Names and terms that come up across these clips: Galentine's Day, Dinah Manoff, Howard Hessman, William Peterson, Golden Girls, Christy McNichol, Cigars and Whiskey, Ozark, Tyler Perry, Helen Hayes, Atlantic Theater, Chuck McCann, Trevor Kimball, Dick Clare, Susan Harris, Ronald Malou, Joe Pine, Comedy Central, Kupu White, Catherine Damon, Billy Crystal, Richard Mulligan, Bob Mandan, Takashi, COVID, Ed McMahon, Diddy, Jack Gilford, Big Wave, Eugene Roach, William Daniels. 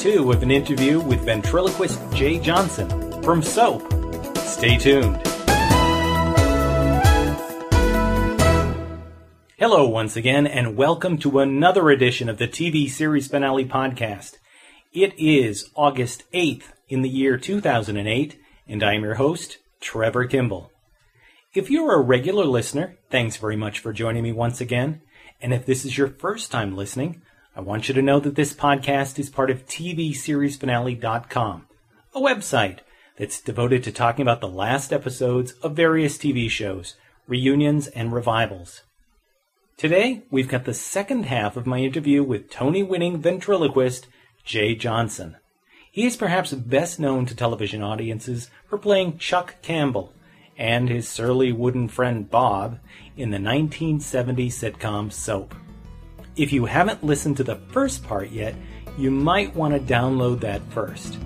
2 of an interview with ventriloquist Jay Johnson from Soap. Stay tuned. Hello once again, and welcome to another edition of the TV Series Finale Podcast. It is August 8th in the year 2008, and I am your host, Trevor Kimball. If you're a regular listener, thanks very much for joining me once again. And if this is your first time listening, I want you to know that this podcast is part of TVSeriesFinale.com, a website that's devoted to talking about the last episodes of various TV shows, reunions, and revivals. Today, we've got the second half of my interview with Tony-winning ventriloquist Jay Johnson. He is perhaps best known to television audiences for playing Chuck Campbell and his surly wooden friend Bob in the 1970s sitcom Soap. If you haven't listened to the first part yet, you might want to download that first.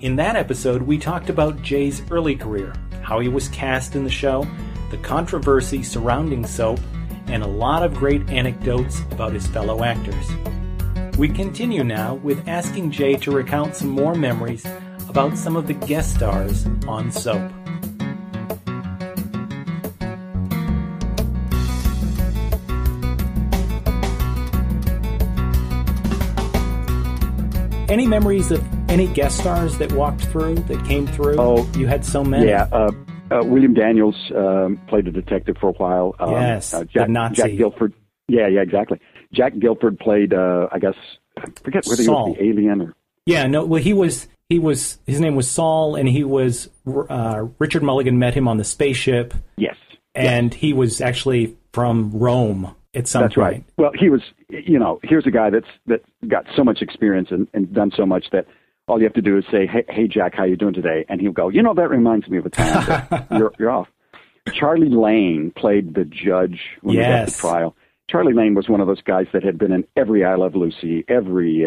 In that episode, we talked about Jay's early career, how he was cast in the show, the controversy surrounding Soap, and a lot of great anecdotes about his fellow actors. We continue now with asking Jay to recount some more memories about some of the guest stars on Soap. Any memories of any guest stars that walked through, that came through? Oh, you had so many. Yeah. William Daniels played a detective for a while. Yes, the Nazi. Jack Gilford. Yeah, exactly. Jack Gilford played, I forget whether Saul. He was the alien or... Yeah, no, well, he was. His name was Saul, and he was, Richard Mulligan met him on the spaceship. Yes. And he was actually from Rome at some point. That's right. Well, he was, here's a guy that's got so much experience and done so much that... all you have to do is say, hey, Jack, how you doing today? And he'll go, that reminds me of a time that you're off. Charlie Lane played the judge when he was at the trial. Charlie Lane was one of those guys that had been in every I Love Lucy, every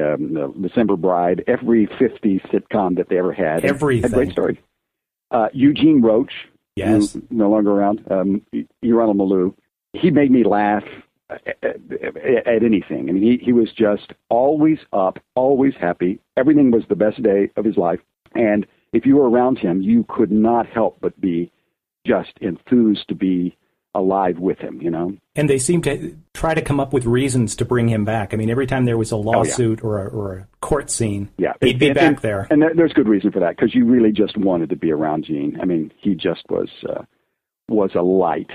December Bride, every 50s sitcom that they ever had. Everything. Had great stories. Eugene Roach. Yes. Who's no longer around. Ronald Malou. He made me laugh at anything. I mean, he was just always up, always happy. Everything was the best day of his life. And if you were around him, you could not help but be just enthused to be alive with him, And they seemed to try to come up with reasons to bring him back. I mean, every time there was a lawsuit or a court scene, he'd be back there. And there's good reason for that, because you really just wanted to be around Gene. I mean, he just was a light,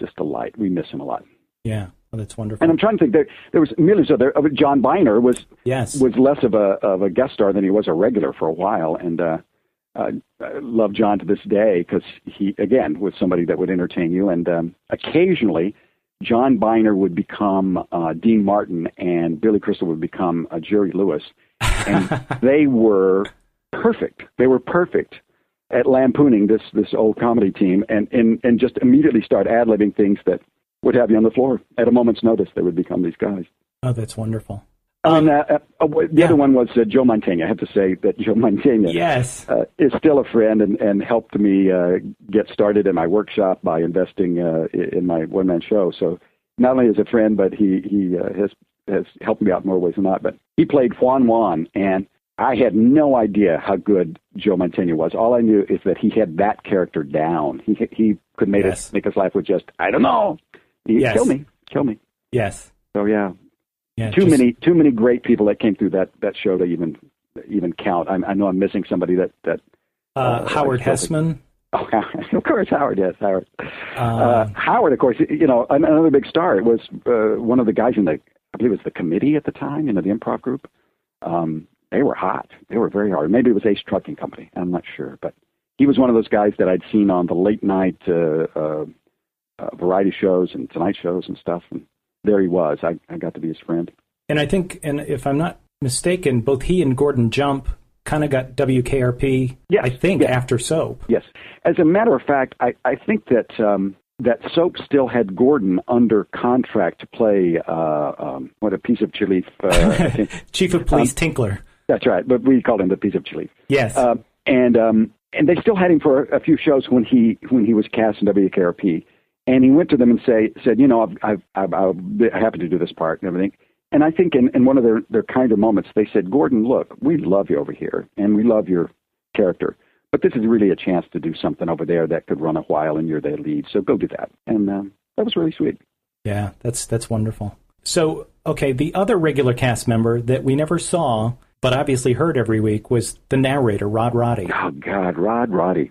just a light. We miss him a lot. Yeah. Oh, that's wonderful. And I'm trying to think, there was millions of there. John Biner was less of a guest star than he was a regular for a while, and I love John to this day because he again was somebody that would entertain you. And occasionally, John Biner would become Dean Martin, and Billy Crystal would become Jerry Lewis, and they were perfect. They were perfect at lampooning this old comedy team, and just immediately start ad-libbing things that would have you on the floor. At a moment's notice, they would become these guys. Oh, that's wonderful. The other one was Joe Mantegna. I have to say that Joe Mantegna is still a friend and helped me get started in my workshop by investing in my one-man show. So not only as a friend, but he has helped me out in more ways than not. But he played Juan, and I had no idea how good Joe Mantegna was. All I knew is that he had that character down. He could make us laugh with just, I don't know. Kill me. Yes. So too many great people that came through that show to even count. I know I'm missing somebody that. Howard Hessman. Oh, of course, Howard. Yes, Howard. Howard, of course. Another big star. It was one of the guys in the, I believe it was the committee at the time. The improv group. They were hot. They were very hard. Maybe it was Ace Trucking Company. I'm not sure, but he was one of those guys that I'd seen on the late night. Variety shows and Tonight shows and stuff, and there he was. I got to be his friend. And I think, and if I'm not mistaken, both he and Gordon Jump kind of got WKRP, after Soap. Yes. As a matter of fact, I think that Soap still had Gordon under contract to play, a piece of Chief. Chief of Police Tinkler. That's right, but we called him the piece of Chief. Yes. And they still had him for a few shows when he was cast in WKRP. And he went to them and said, I'm happy to do this part and everything. And I think in one of their kinder moments, they said, Gordon, look, we love you over here, and we love your character, but this is really a chance to do something over there that could run a while, and you're their lead, so go do that. And that was really sweet. Yeah, that's wonderful. So, okay, the other regular cast member that we never saw, but obviously heard every week, was the narrator, Rod Roddy. Oh, God, Rod Roddy.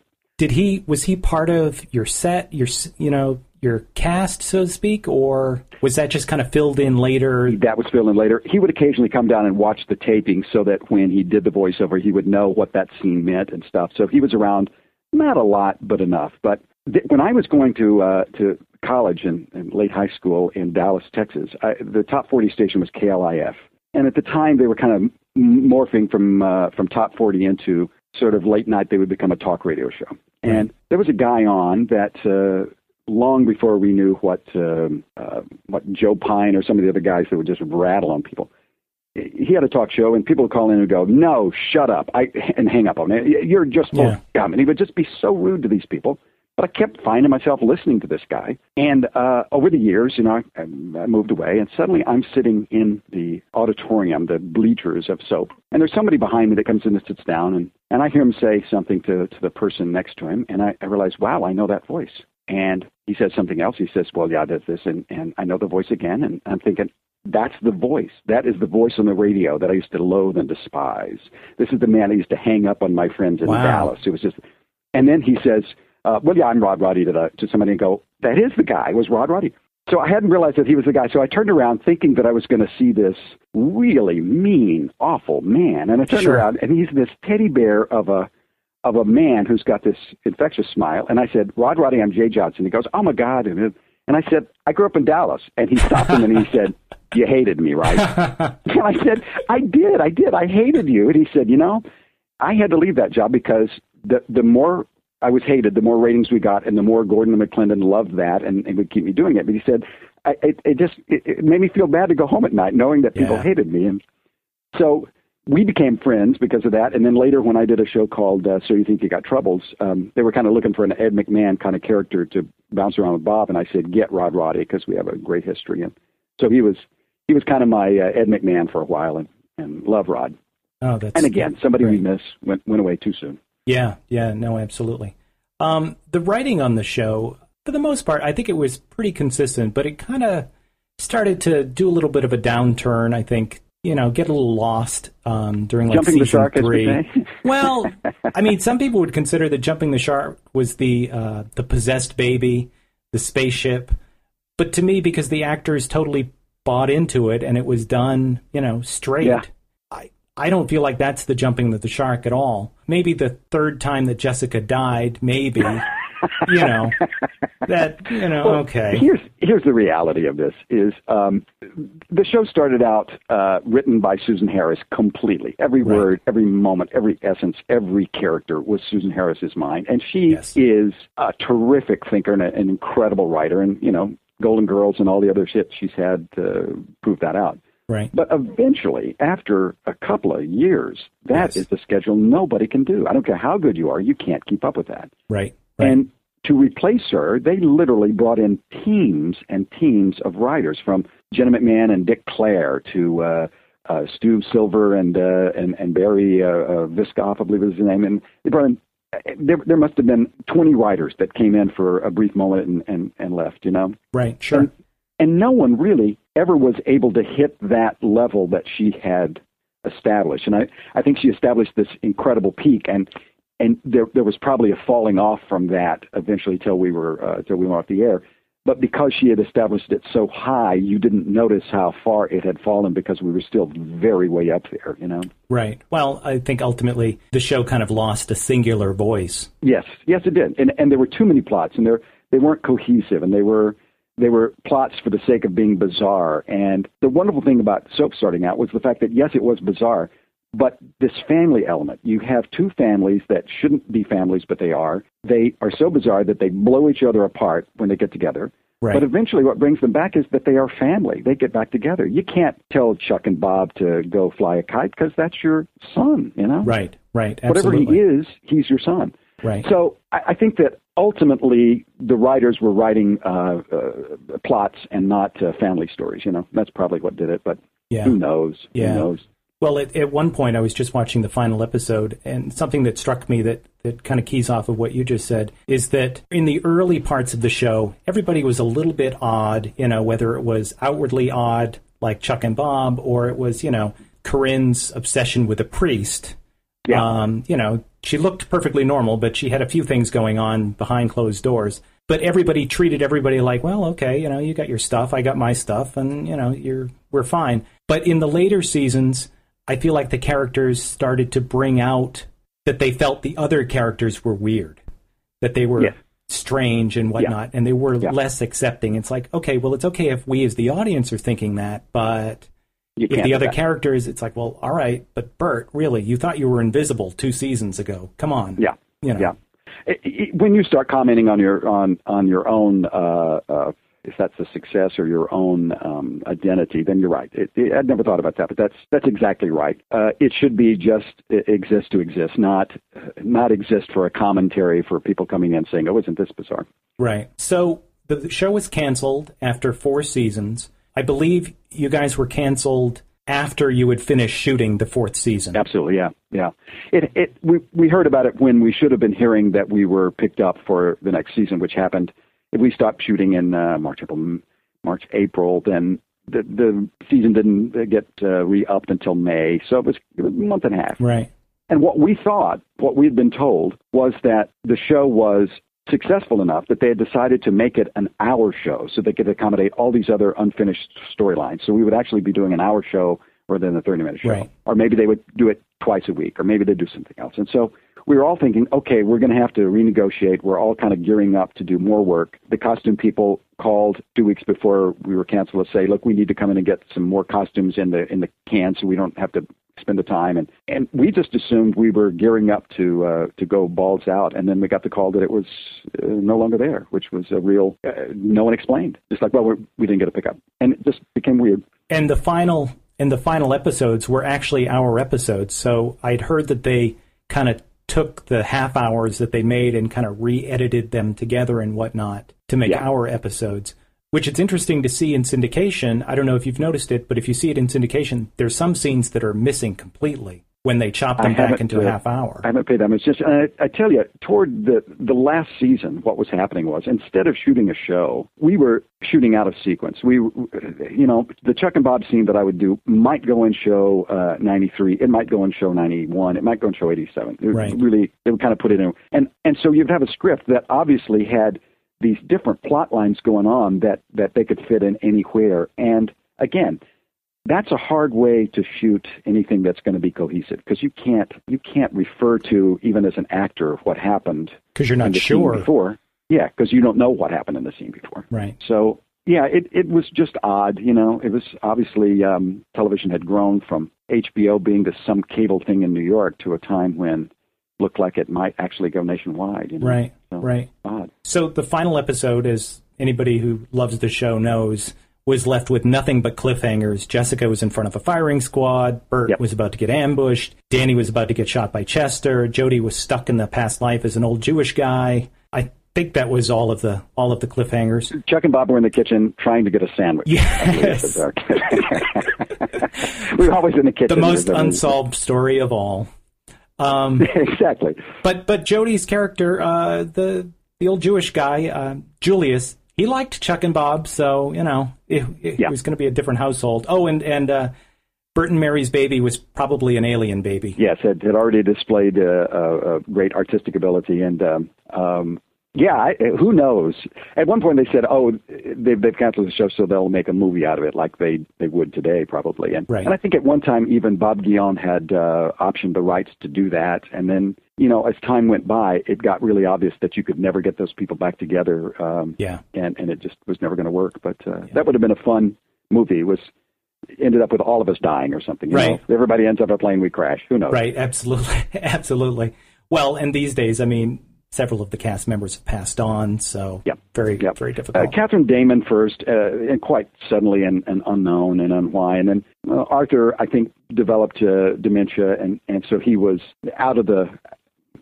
Was he part of your set, your cast, so to speak, or was that just kind of filled in later? That was filled in later. He would occasionally come down and watch the taping so that when he did the voiceover, he would know what that scene meant and stuff. So he was around, not a lot, but enough. But when I was going to college and late high school in Dallas, Texas, the top 40 station was KLIF. And at the time, they were kind of morphing from top 40 into sort of late night. They would become a talk radio show. And there was a guy on that long before we knew what Joe Pine or some of the other guys that would just rattle on people. He had a talk show, and people would call in and go, no, shut up, and hang up on it. You're just full of gum. And he would just be so rude to these people. But I kept finding myself listening to this guy. And over the years, I moved away, and suddenly I'm sitting in the auditorium, the bleachers of Soap. And there's somebody behind me that comes in and sits down, and I hear him say something to the person next to him. And I realize, wow, I know that voice. And he says something else. He says, well, yeah, that's this. And I know the voice again. And I'm thinking, that's the voice. That is the voice on the radio that I used to loathe and despise. This is the man I used to hang up on my friends in Dallas. It was just, and then he says, well, yeah, I'm Rod Roddy, to somebody, and go, that is the guy, was Rod Roddy. So I hadn't realized that he was the guy. So I turned around thinking that I was going to see this really mean, awful man. And I turned around, and he's this teddy bear of a man who's got this infectious smile. And I said, Rod Roddy, I'm Jay Johnson. He goes, oh, my God. And I said, I grew up in Dallas. And he stopped him, and he said, you hated me, right? And I said, I did. I hated you. And he said, I had to leave that job because the more I was hated, the more ratings we got, and the more Gordon and McClendon loved that and would keep me doing it. But he said, it made me feel bad to go home at night knowing that people hated me. And so we became friends because of that. And then later when I did a show called So You Think You Got Troubles, they were kind of looking for an Ed McMahon kind of character to bounce around with Bob. And I said, get Rod Roddy because we have a great history. And so he was kind of my Ed McMahon for a while, and love Rod. Oh, that's and again, somebody great. We miss went away too soon. Yeah, no, absolutely. The writing on the show, for the most part, I think it was pretty consistent, but it kind of started to do a little bit of a downturn, I think, get a little lost during like jumping season 3. Well, I mean, some people would consider that Jumping the Shark was the possessed baby, the spaceship, but to me, because the actors totally bought into it and it was done, straight. Yeah. I don't feel like that's the Jumping the Shark at all. Maybe the third time that Jessica died, maybe, well, okay. Here's the reality of this is the show started out written by Susan Harris completely. Every word, every moment, every essence, every character was Susan Harris's mind. And she is a terrific thinker and an incredible writer. And, Golden Girls and all the other shit she's had proved that out. Right. But eventually, after a couple of years, that is the schedule nobody can do. I don't care how good you are, you can't keep up with that. Right. And to replace her, they literally brought in teams and teams of writers, from Jenna McMahon and Dick Clare to Stu Silver and Barry Viscoff, I believe is his name. And they brought in, there must have been 20 writers that came in for a brief moment and left, Right, sure. And no one really ever was able to hit that level that she had established. And I think she established this incredible peak, and there was probably a falling off from that eventually till we went off the air. But because she had established it so high, you didn't notice how far it had fallen because we were still very way up there, Right. Well, I think ultimately the show kind of lost a singular voice. Yes, it did. And there were too many plots, and they weren't cohesive, and they were plots for the sake of being bizarre. And the wonderful thing about Soap starting out was the fact that, yes, it was bizarre, but this family element. You have two families that shouldn't be families, but they are. They are so bizarre that they blow each other apart when they get together. Right. But eventually what brings them back is that they are family. They get back together. You can't tell Chuck and Bob to go fly a kite because that's your son, Right, absolutely. Whatever he is, he's your son. Right. So I think that ultimately, the writers were writing plots and not family stories. You know, that's probably what did it. But yeah. Who knows? Yeah. Who knows? Well, at one point, I was just watching the final episode, and something that struck me that kind of keys off of what you just said is that in the early parts of the show, everybody was a little bit odd, you know, whether it was outwardly odd, like Chuck and Bob, or it was, you know, Corinne's obsession with a priest. Yeah. You know, she looked perfectly normal, but she had a few things going on behind closed doors. But everybody treated everybody like, well, okay, you know, you got your stuff, I got my stuff, and, you know, we're fine. But in the later seasons, I feel like the characters started to bring out that they felt the other characters were weird, that they were strange and whatnot, and they were less accepting. It's like, okay, well, it's okay if we as the audience are thinking that, but if the other characters, it's like, well, all right, but Bert, really, you thought you were invisible 2 seasons ago. Come on. Yeah. You know. Yeah. When you start commenting on your own, if that's a success or your own identity, then you're right. I'd never thought about that, but that's exactly right. It should be just exist to exist, not exist for a commentary for people coming in saying, oh, isn't this bizarre? Right. So the show was canceled after 4 seasons. I believe you guys were canceled after you had finished shooting the 4th season. Absolutely, yeah, yeah. We heard about it when we should have been hearing that we were picked up for the next season, which happened. If we stopped shooting in March, April, then the season didn't get re-upped until May. So it was a month and a half. Right. And what we had been told, was that the show was successful enough that they had decided to make it an hour show so they could accommodate all these other unfinished storylines. So we would actually be doing an hour show rather than a 30-minute show. Right. Or maybe they would do it twice a week, or maybe they'd do something else. And so we were all thinking, okay, we're going to have to renegotiate. We're all kind of gearing up to do more work. The costume people called 2 weeks before we were canceled to say, look, we need to come in and get some more costumes in the can so we don't have to spend the time. And we just assumed we were gearing up to go balls out. And then we got the call that it was no longer there, which was a real, no one explained. It's like, well, we didn't get a pickup. And it just became weird. And the final episodes were actually our episodes. So I'd heard that they kind of took the half hours that they made and kind of re-edited them together and whatnot to make our episodes, which it's interesting to see in syndication. I don't know if you've noticed it, but if you see it in syndication, there's some scenes that are missing completely when they chop them back into a half hour. I haven't paid them. It's just, I tell you, toward the last season, what was happening was, instead of shooting a show, we were shooting out of sequence. We, you know, the Chuck and Bob scene that I would do might go in show 93, it might go in show 91, it might go in show 87. Right. Really, they would kind of put it in. And so you'd have a script that obviously had these different plot lines going on that they could fit in anywhere. And again, that's a hard way to shoot anything that's going to be cohesive, because you can't refer to, even as an actor, what happened, because you're not sure before. Yeah, because you don't know what happened in the scene before. Right. So yeah, it was just odd, you know. It was obviously television had grown from HBO being to some cable thing in New York to a time when it looked like it might actually go nationwide. You know? Right. So, right. Odd. So the final episode, as anybody who loves the show knows, was left with nothing but cliffhangers. Jessica was in front of a firing squad. Bert was about to get ambushed. Danny was about to get shot by Chester. Jody was stuck in the past life as an old Jewish guy. I think that was all of the cliffhangers. Chuck and Bob were in the kitchen trying to get a sandwich. Yes. We were always in the kitchen. The most unsolved story of all. Exactly. But Jody's character, the old Jewish guy, Julius, he liked Chuck and Bob, so, you know, it was going to be a different household. Oh, and Bert and Mary's baby was probably an alien baby. Yes, it had already displayed a great artistic ability. And, who knows? At one point they said, oh, they've canceled the show, so they'll make a movie out of it, like they would today, probably. And, right. And I think at one time even Bob Guillaume had optioned the rights to do that, and then, you know, as time went by, it got really obvious that you could never get those people back together. And it just was never going to work. But that would have been a fun movie. It ended up with all of us dying or something. You know? Everybody ends up a plane we crash. Who knows? Right. Absolutely. Absolutely. Well, and these days, I mean, several of the cast members have passed on, so very difficult. Catherine Damon first, and quite suddenly and unknown and unwhy. And then Arthur, I think, developed dementia, and so he was out of the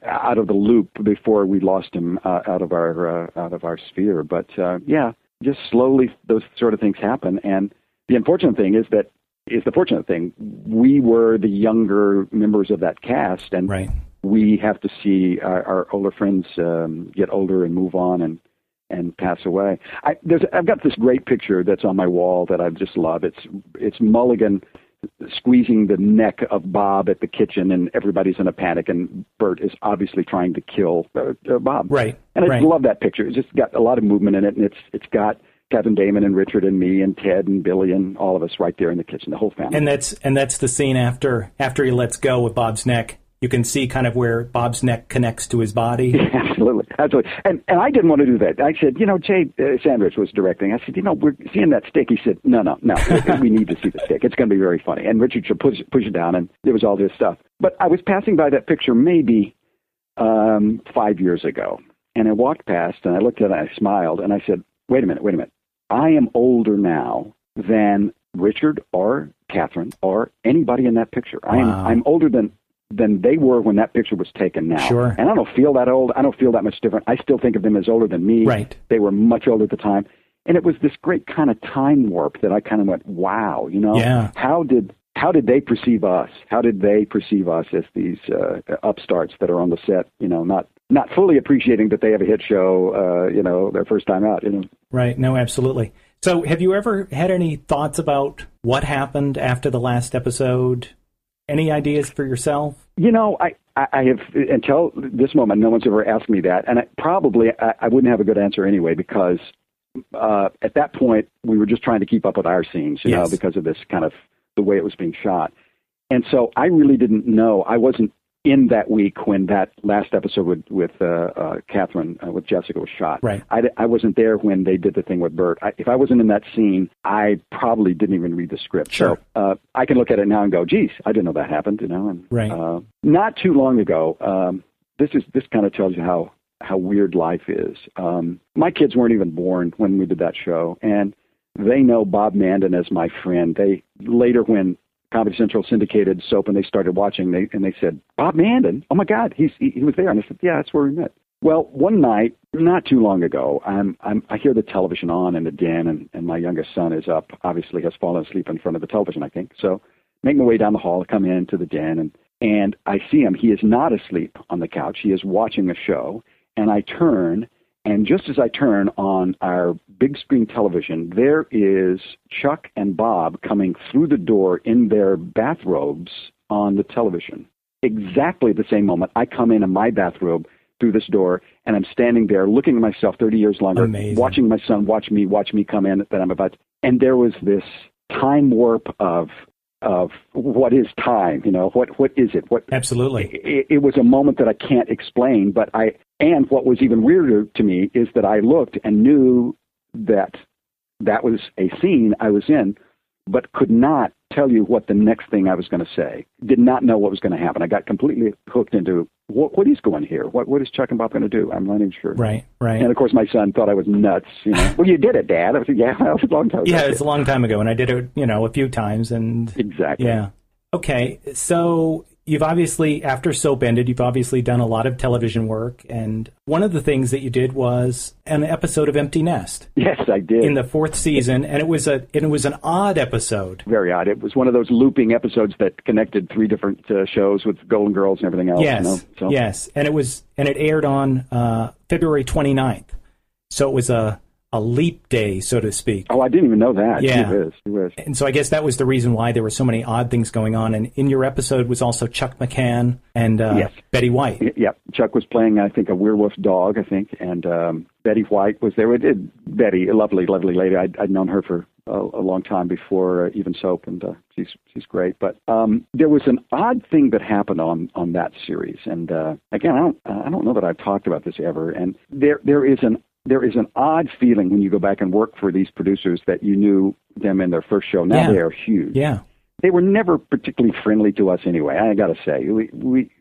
out of the loop before we lost him out of our sphere. But yeah, just slowly those sort of things happen. And the unfortunate thing is the fortunate thing. We were the younger members of that cast, and right. we have to see our older friends get older and move on and pass away. I've got this great picture that's on my wall that I just love. It's Mulligan squeezing the neck of Bob at the kitchen, and everybody's in a panic, and Bert is obviously trying to kill Bob. Right. And I just love that picture. It's just got a lot of movement in it, and it's got Catherine Damon and Richard and me and Ted and Billy and all of us right there in the kitchen, the whole family. And that's the scene after he lets go with Bob's neck. You can see kind of where Bob's neck connects to his body. Yeah, absolutely. And I didn't want to do that. I said, Jay Sandridge was directing. I said, we're seeing that stick. He said, no, we need to see the stick. It's going to be very funny. And Richard should push it down, and there was all this stuff. But I was passing by that picture maybe 5 years ago, and I walked past, and I looked at it, and I smiled, and I said, wait a minute. I am older now than Richard or Catherine or anybody in that picture. Wow. I'm older than they were when that picture was taken now. Sure. And I don't feel that old. I don't feel that much different. I still think of them as older than me. Right. They were much older at the time. And it was this great kind of time warp that I kind of went, wow, Yeah. How did they perceive us? How did they perceive us as these upstarts that are on the set, not fully appreciating that they have a hit show, their first time out, Right. No, absolutely. So have you ever had any thoughts about what happened after the last episode? Any ideas for yourself? I have, until this moment, no one's ever asked me that. And I wouldn't have a good answer anyway, because at that point, we were just trying to keep up with our scenes, you know, because of this kind of the way it was being shot. And so I really didn't know. I wasn't in that week when that last episode with Catherine, with Jessica, was shot. Right. I wasn't there when they did the thing with Bert. If I wasn't in that scene, I probably didn't even read the script. Sure. So I can look at it now and go, geez, I didn't know that happened, And, right. Not too long ago, this kind of tells you how weird life is. My kids weren't even born when we did that show, and they know Bob Mandan as my friend. They later, when Comedy Central syndicated Soap and they started watching, and they said, Bob Mandan, oh my God, he was there. And I said, yeah, that's where we met. Well, one night, not too long ago, I hear the television on in the den, and my youngest son is up, obviously has fallen asleep in front of the television, I think. So make my way down the hall, I come into the den, and I see him. He is not asleep on the couch. He is watching a show, and I turn, and just as I turn on our big screen television, there is Chuck and Bob coming through the door in their bathrobes on the television. Exactly the same moment, I come in my bathrobe through this door, and I'm standing there looking at myself 30 years longer, amazing, watching my son watch me come in that I'm about to, and there was this time warp of what is time, what is it? What, absolutely. It was a moment that I can't explain, but and what was even weirder to me is that I looked and knew that was a scene I was in, but could not tell you what the next thing I was going to say. Did not know what was going to happen. I got completely hooked into what is going here? What is Chuck and Bob going to do? I'm not even sure. Right. And of course, my son thought I was nuts. Well, you did it, Dad. I was like, yeah, that was a long time ago. Yeah, it's a long time ago, and I did it, a few times. And exactly. Yeah. Okay, so you've obviously, after Soap ended, you've obviously done a lot of television work, and one of the things that you did was an episode of Empty Nest. Yes, I did. In the fourth season, and it was an odd episode. Very odd. It was one of those looping episodes that connected three different shows with Golden Girls and everything else. Yes, so. Yes, and it aired on February 29th, so it was a leap day, so to speak. Oh, I didn't even know that. Yeah. It is. And so I guess that was the reason why there were so many odd things going on. And in your episode was also Chuck McCann and Betty White. Yeah. Chuck was playing, I think, a werewolf dog, and Betty White was there. Betty, a lovely, lovely lady. I'd known her for a long time before even Soap, and she's great. But there was an odd thing that happened on that series. And again, I don't know that I've talked about this ever. And there is an odd feeling when you go back and work for these producers that you knew them in their first show. Now they are huge. Yeah. They were never particularly friendly to us anyway, I got to say.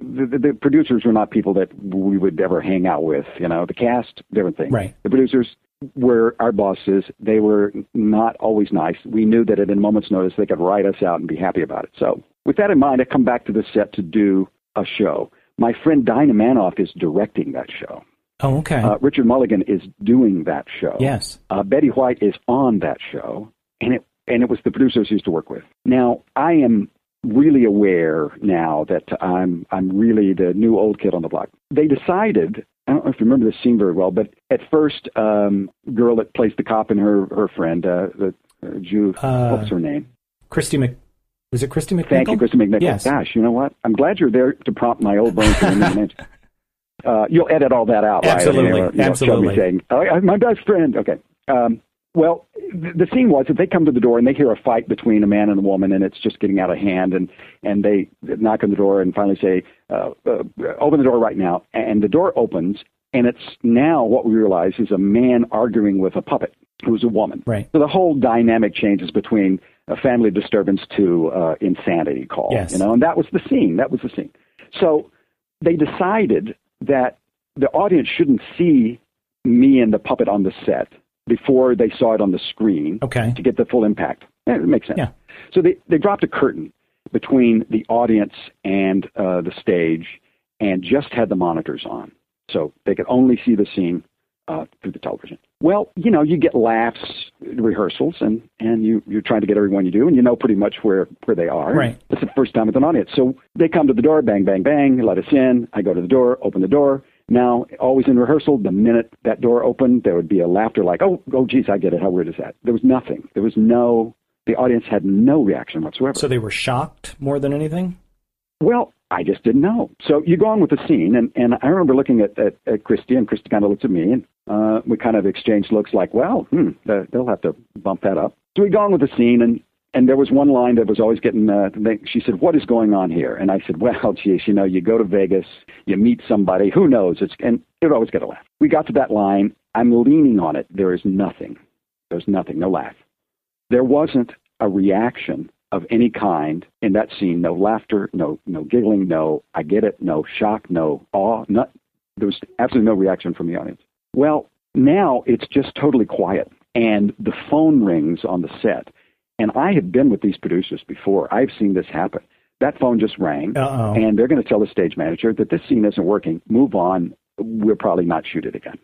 The producers were not people that we would ever hang out with. The cast, different thing. Right. The producers were our bosses. They were not always nice. We knew that at a moment's notice they could write us out and be happy about it. So with that in mind, I come back to the set to do a show. My friend Dinah Manoff is directing that show. Oh, okay. Richard Mulligan is doing that show. Yes. Betty White is on that show, and it was the producers she used to work with. Now, I am really aware now that I'm really the new old kid on the block. They decided, I don't know if you remember this scene very well, but at first, girl that plays the cop and her friend, the Jew, what's her name? Was it Christy McNichol? Thank you, Christy McNichol. Yes. Gosh, you know what? I'm glad you're there to prompt my old bones. You'll edit all that out, absolutely. Right? Absolutely. Saying, oh, my best friend. Okay. Well, the scene was that they come to the door and they hear a fight between a man and a woman, and it's just getting out of hand, and they knock on the door and finally say, open the door right now. And the door opens, and it's now what we realize is a man arguing with a puppet who's a woman. Right. So the whole dynamic changes between a family disturbance to insanity call. Yes. You know, and that was the scene. That was the scene. So they decided that the audience shouldn't see me and the puppet on the set before they saw it on the screen, okay, to get the full impact. It makes sense. Yeah. So they dropped a curtain between the audience and the stage and just had the monitors on. So they could only see the scene through the television. Well, you know, you get laughs, rehearsals, and you're trying to get everyone you do, and you know pretty much where they are. Right. It's the first time with an audience. So they come to the door, bang, bang, bang, let us in. I go to the door, open the door. Now, always in rehearsal, the minute that door opened, there would be a laughter like, oh, geez, I get it. How weird is that? There was nothing. There was the audience had no reaction whatsoever. So they were shocked more than anything? Well, I just didn't know. So you go on with the scene, and I remember looking at Christy, and Christy kind of looked at me, and we kind of exchanged looks like, well, they'll have to bump that up. So we go on with the scene, and there was one line that was always getting, she said, what is going on here? And I said, well, geez, you know, you go to Vegas, you meet somebody, who knows? And it always got a laugh. We got to that line. I'm leaning on it. There is nothing. There's nothing, no laugh. There wasn't a reaction of any kind in that scene. No laughter, no giggling, no I get it, no shock, no awe. There was absolutely no reaction from the audience. Well, now it's just totally quiet. And the phone rings on the set. And I have been with these producers before. I've seen this happen. That phone just rang, and they're going to tell the stage manager that this scene isn't working. Move on. We'll probably not shoot it again.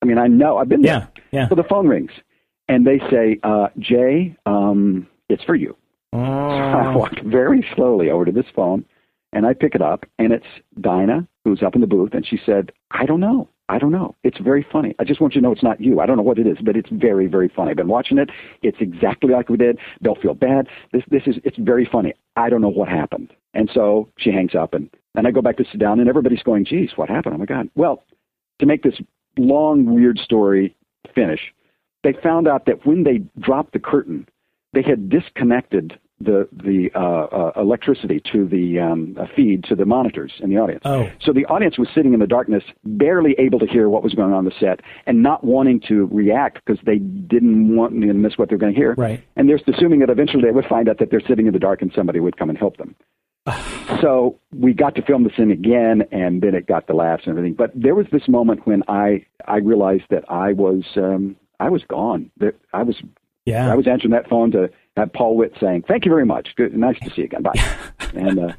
I mean, I know. I've been there. Yeah. So the phone rings, and they say, Jay, it's for you. Oh. So I walk very slowly over to this phone, and I pick it up, and it's Dinah, who's up in the booth, and she said, I don't know. It's very funny. I just want you to know it's not you. I don't know what it is, but it's very, very funny. I've been watching it. It's exactly like we did. They'll feel bad. It's very funny. I don't know what happened. And so she hangs up, and I go back to sit down, and everybody's going, geez, what happened? Oh, my God. Well, to make this long, weird story finish, they found out that when they dropped the curtain, they had disconnected the electricity to the feed to the monitors in the audience. Oh. So the audience was sitting in the darkness, barely able to hear what was going on the set and not wanting to react because they didn't want to miss what they're going to hear. Right. And they're assuming that eventually they would find out that they're sitting in the dark and somebody would come and help them. So we got to film the scene again, and then it got the laughs and everything. But there was this moment when I realized that I was gone. That I was answering that phone to have Paul Witt saying, thank you very much. Good, nice to see you again. Bye. And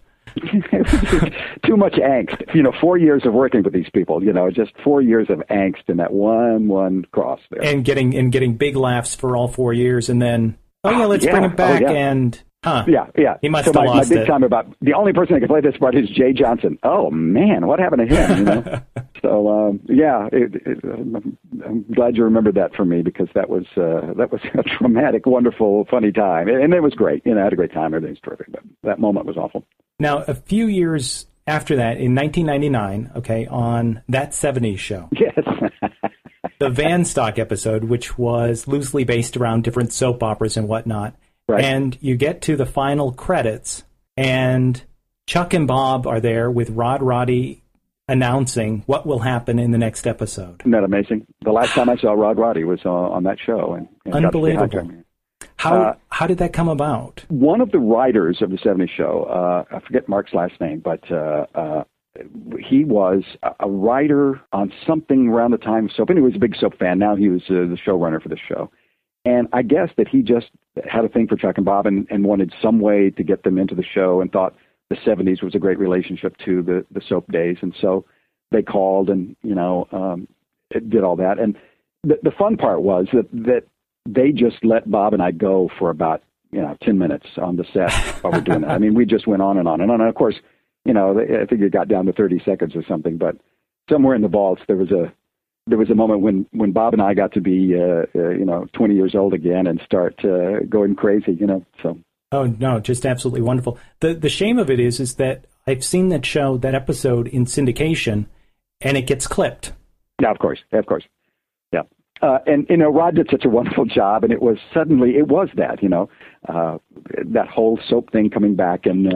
too much angst. You know, 4 years of working with these people, you know, just 4 years of angst in that one cross there. And getting big laughs for all 4 years, and then, bring it back. He must have lost it. My big time about the only person that can play this part is Jay Johnson. Oh, man, what happened to him? You know? So, I'm glad you remembered that for me, because that was a traumatic, wonderful, funny time. And it was great. You know, I had a great time. Everything's terrific. But that moment was awful. Now, a few years after that, in 1999, on That 70s Show. Yes. The Van Stock episode, which was loosely based around different soap operas and whatnot. Right. And you get to the final credits, and Chuck and Bob are there with Rod Roddy announcing what will happen in the next episode. Isn't that amazing? The last time I saw Rod Roddy was on that show. And unbelievable. How did that come about? One of the writers of the 70s Show, I forget Mark's last name, but he was a writer on something around the time of Soap. Anyway, he was a big Soap fan. Now he was the showrunner for the show. And I guess that he just had a thing for Chuck and Bob and wanted some way to get them into the show and thought the 70s was a great relationship to the soap days. And so they called and, did all that. And the fun part was that they just let Bob and I go for about, 10 minutes on the set while we're doing that. I mean, we just went on and on and on. And of course, I think it got down to 30 seconds or something, but somewhere in the vaults, there was a moment when Bob and I got to be, 20 years old again and start going crazy, so. Oh, no, just absolutely wonderful. The shame of it is that I've seen that show, that episode in syndication, and it gets clipped. Yeah, of course. Yeah. Rod did such a wonderful job, and it was that, that whole soap thing coming back, and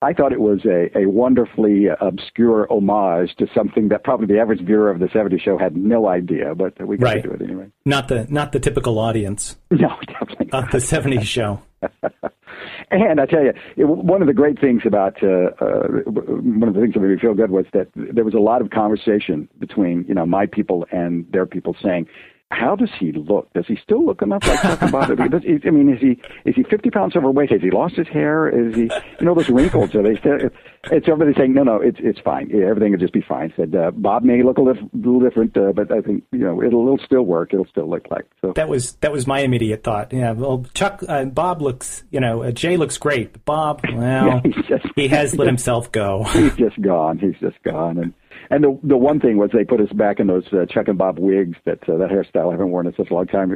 I thought it was a wonderfully obscure homage to something that probably the average viewer of the 70s show had no idea, but we got to do it anyway. Not the typical audience. No, definitely not. Of the 70s show. And I tell you, one of the things that made me feel good was that there was a lot of conversation between, my people and their people saying, how does he look? Does he still look enough like Chuck and Bob? I mean, is he 50 pounds overweight? Has he lost his hair? Is he, those wrinkles? Are they still? It's everybody saying, no, it's fine. Everything will just be fine. Said Bob may look a little different, but I think it'll still work. It'll still look like. So that was my immediate thought. Yeah, well, Chuck, Bob looks, Jay looks great. But Bob, well, he has let himself go. He's just gone. And the one thing was they put us back in those Chuck and Bob wigs, that hairstyle I haven't worn in such a long time.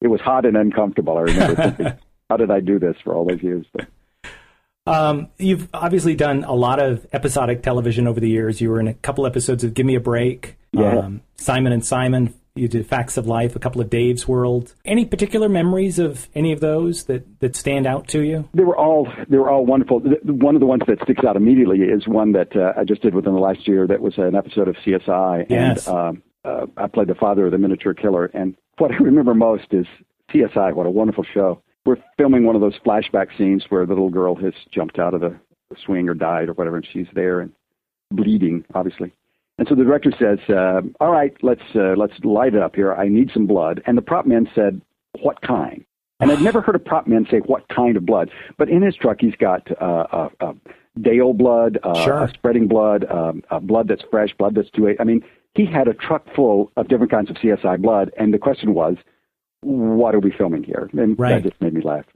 It was hot and uncomfortable. I remember thinking, how did I do this for all those years? But. You've obviously done a lot of episodic television over the years. You were in a couple episodes of Give Me a Break, Simon and Simon. You did Facts of Life, a couple of Dave's World. Any particular memories of any of those that stand out to you? They were all wonderful. One of the ones that sticks out immediately is one that I just did within the last year. That was an episode of CSI, yes. And I played the father of the miniature killer. And what I remember most is CSI. What a wonderful show! We're filming one of those flashback scenes where the little girl has jumped out of the swing or died or whatever, and she's there and bleeding, obviously. And so the director says, all right, let's light it up here. I need some blood. And the prop man said, what kind? And I'd never heard a prop man say what kind of blood. But in his truck, he's got Dale blood, spreading blood, blood that's fresh, blood that's 2-8. I mean, he had a truck full of different kinds of CSI blood. And the question was, what are we filming here? And that just made me laugh.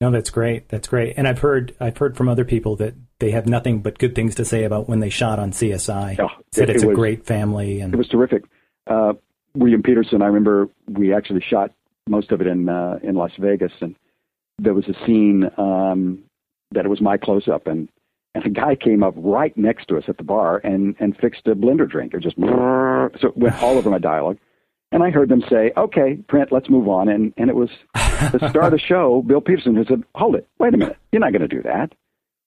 No, that's great. That's great. And I've heard from other people that they have nothing but good things to say about when they shot on CSI. Oh, said it's a great family. And it was terrific. William Peterson, I remember we actually shot most of it in Las Vegas. And there was a scene that it was my close-up. And a guy came up right next to us at the bar and fixed a blender drink. It just so it went all over my dialogue. And I heard them say, okay, print, let's move on. And it was the star of the show, Bill Peterson, who said, hold it, wait a minute. You're not going to do that.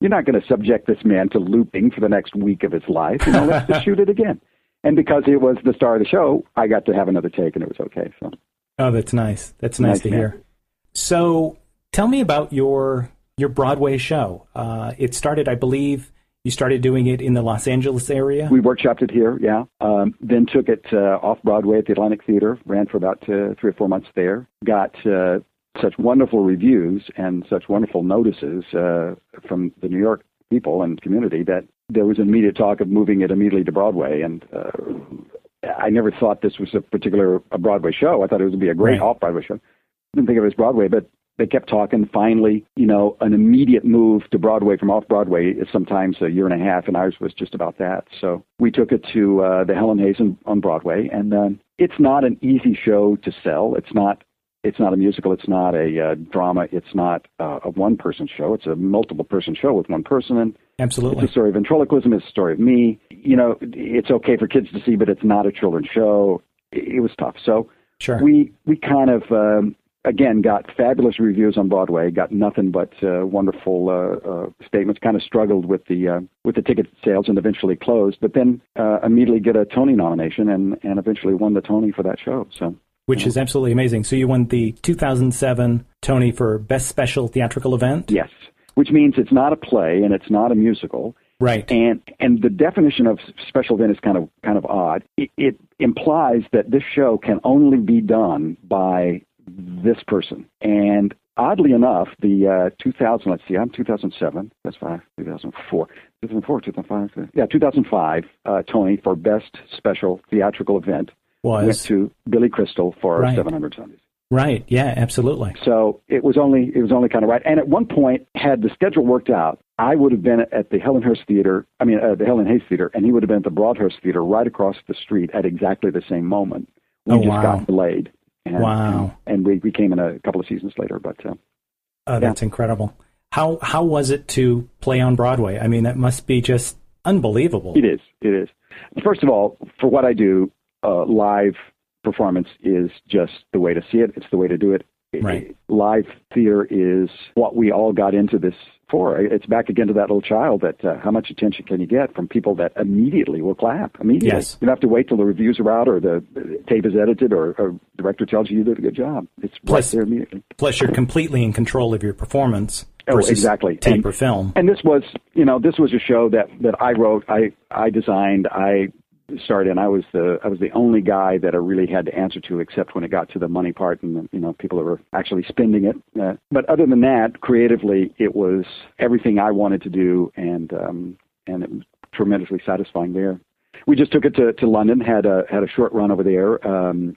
You're not going to subject this man to looping for the next week of his life. Let's just shoot it again. And because it was the star of the show, I got to have another take, and it was okay. So. Oh, that's nice. That's nice to hear. So tell me about your Broadway show. It started, I believe, you started doing it in the Los Angeles area? We workshopped it here, yeah. Then took it off-Broadway at the Atlantic Theater, ran for about 3 or 4 months there, got such wonderful reviews and such wonderful notices from the New York people and community that there was immediate talk of moving it immediately to Broadway. And I never thought this was a particular Broadway show. I thought it would be a great off-Broadway show. Didn't think of it as Broadway, but they kept talking. Finally, an immediate move to Broadway from off-Broadway is sometimes a year and a half, and ours was just about that. So we took it to the Helen Hayes on Broadway, and it's not an easy show to sell. It's not a musical. It's not a drama. It's not a one-person show. It's a multiple-person show with one person. And absolutely. It's a story of ventriloquism. It's a story of me. It's okay for kids to see, but it's not a children's show. It was tough. So we kind of... again, got fabulous reviews on Broadway. Got nothing but wonderful statements. Kind of struggled with the ticket sales and eventually closed, but then immediately get a Tony nomination and eventually won the Tony for that show. So, which is absolutely amazing. So you won the 2007 Tony for Best Special Theatrical Event. Yes, which means it's not a play and it's not a musical. Right. And the definition of special event is kind of odd. It implies that this show can only be done by this person, and Oddly enough, the 2000, let's see, I'm 2007, that's 2005, Tony for Best Special Theatrical Event went to Billy Crystal for 700 Sundays. Right, yeah, absolutely. So it was only kind of right. And at one point, had the schedule worked out, I would have been at the Helen Hayes Theater, and he would have been at the Broadhurst Theater right across the street at exactly the same moment. We got delayed. And we came in a couple of seasons later, but that's incredible. How was it to play on Broadway? I mean, that must be just unbelievable. It is. First of all, for what I do, live performance is just the way to see it. It's the way to do it. Right. Live theater is what we all got into this for. It's back again to that little child that how much attention can you get from people that immediately will clap? Immediately. Yes. You don't have to wait till the reviews are out or the tape is edited or director tells you did a good job. It's right there immediately. Plus you're completely in control of your performance versus tape or film. And this was a show that I wrote, I designed, I started, and I was the only guy that I really had to answer to, except when it got to the money part and people that were actually spending it. But other than that, creatively, it was everything I wanted to do, and it was tremendously satisfying there. We just took it to London, had a short run over there,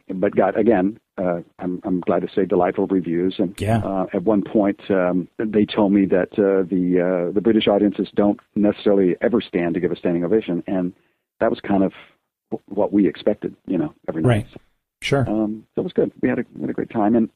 but got again. I'm glad to say delightful reviews. And at one point, they told me that the British audiences don't necessarily ever stand to give a standing ovation, and that was kind of what we expected, every night. Right. Sure. So it was good. We had a great time. And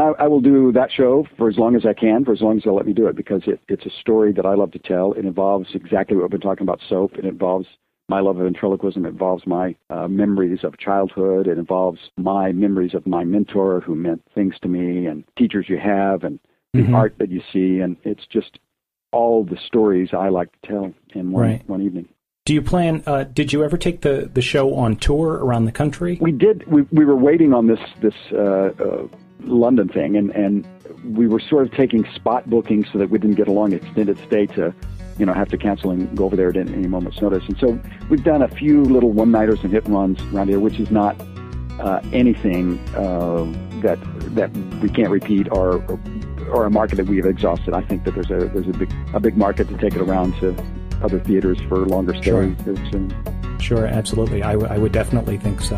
I will do that show for as long as I can, for as long as they'll let me do it, because it's a story that I love to tell. It involves exactly what we've been talking about, soap. It involves my love of ventriloquism. It involves my memories of childhood. It involves my memories of my mentor who meant things to me, and teachers you have, and the art that you see. And it's just all the stories I like to tell in one evening. Do you plan, did you ever take the show on tour around the country? We did. We were waiting on this London thing, and we were sort of taking spot bookings so that we didn't get a long extended stay to, have to cancel and go over there at any moment's notice. And so we've done a few little one-nighters and hit-and-runs around here, which is not anything that we can't repeat or a market that we've exhausted. I think that there's a big market to take it around to other theaters for longer stays. Sure, absolutely. I would definitely think so.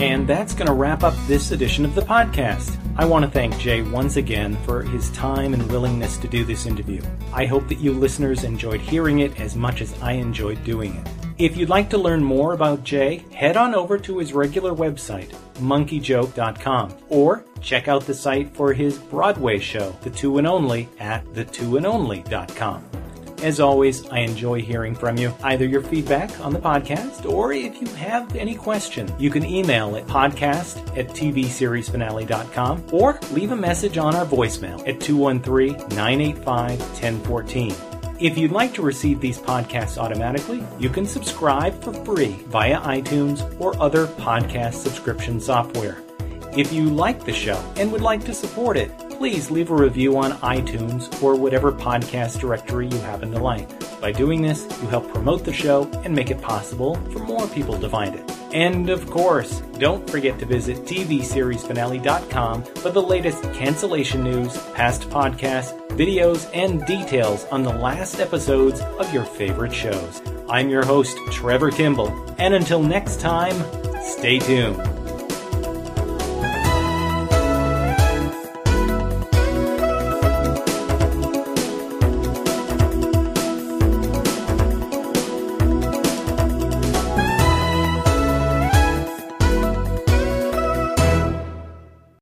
And that's going to wrap up this edition of the podcast. I want to thank Jay once again for his time and willingness to do this interview. I hope that you listeners enjoyed hearing it as much as I enjoyed doing it. If you'd like to learn more about Jay, head on over to his regular website, monkeyjoke.com, or check out the site for his Broadway show, The Two and Only, at thetwoandonly.com. As always, I enjoy hearing from you, either your feedback on the podcast, or if you have any question, you can email at podcast@tvseriesfinale.com, or leave a message on our voicemail at 213-985-1014. If you'd like to receive these podcasts automatically, you can subscribe for free via iTunes or other podcast subscription software. If you like the show and would like to support it, please leave a review on iTunes or whatever podcast directory you happen to like. By doing this, you help promote the show and make it possible for more people to find it. And of course, don't forget to visit TVSeriesFinale.com for the latest cancellation news, past podcasts, videos, and details on the last episodes of your favorite shows. I'm your host, Trevor Kimball, and until next time, stay tuned.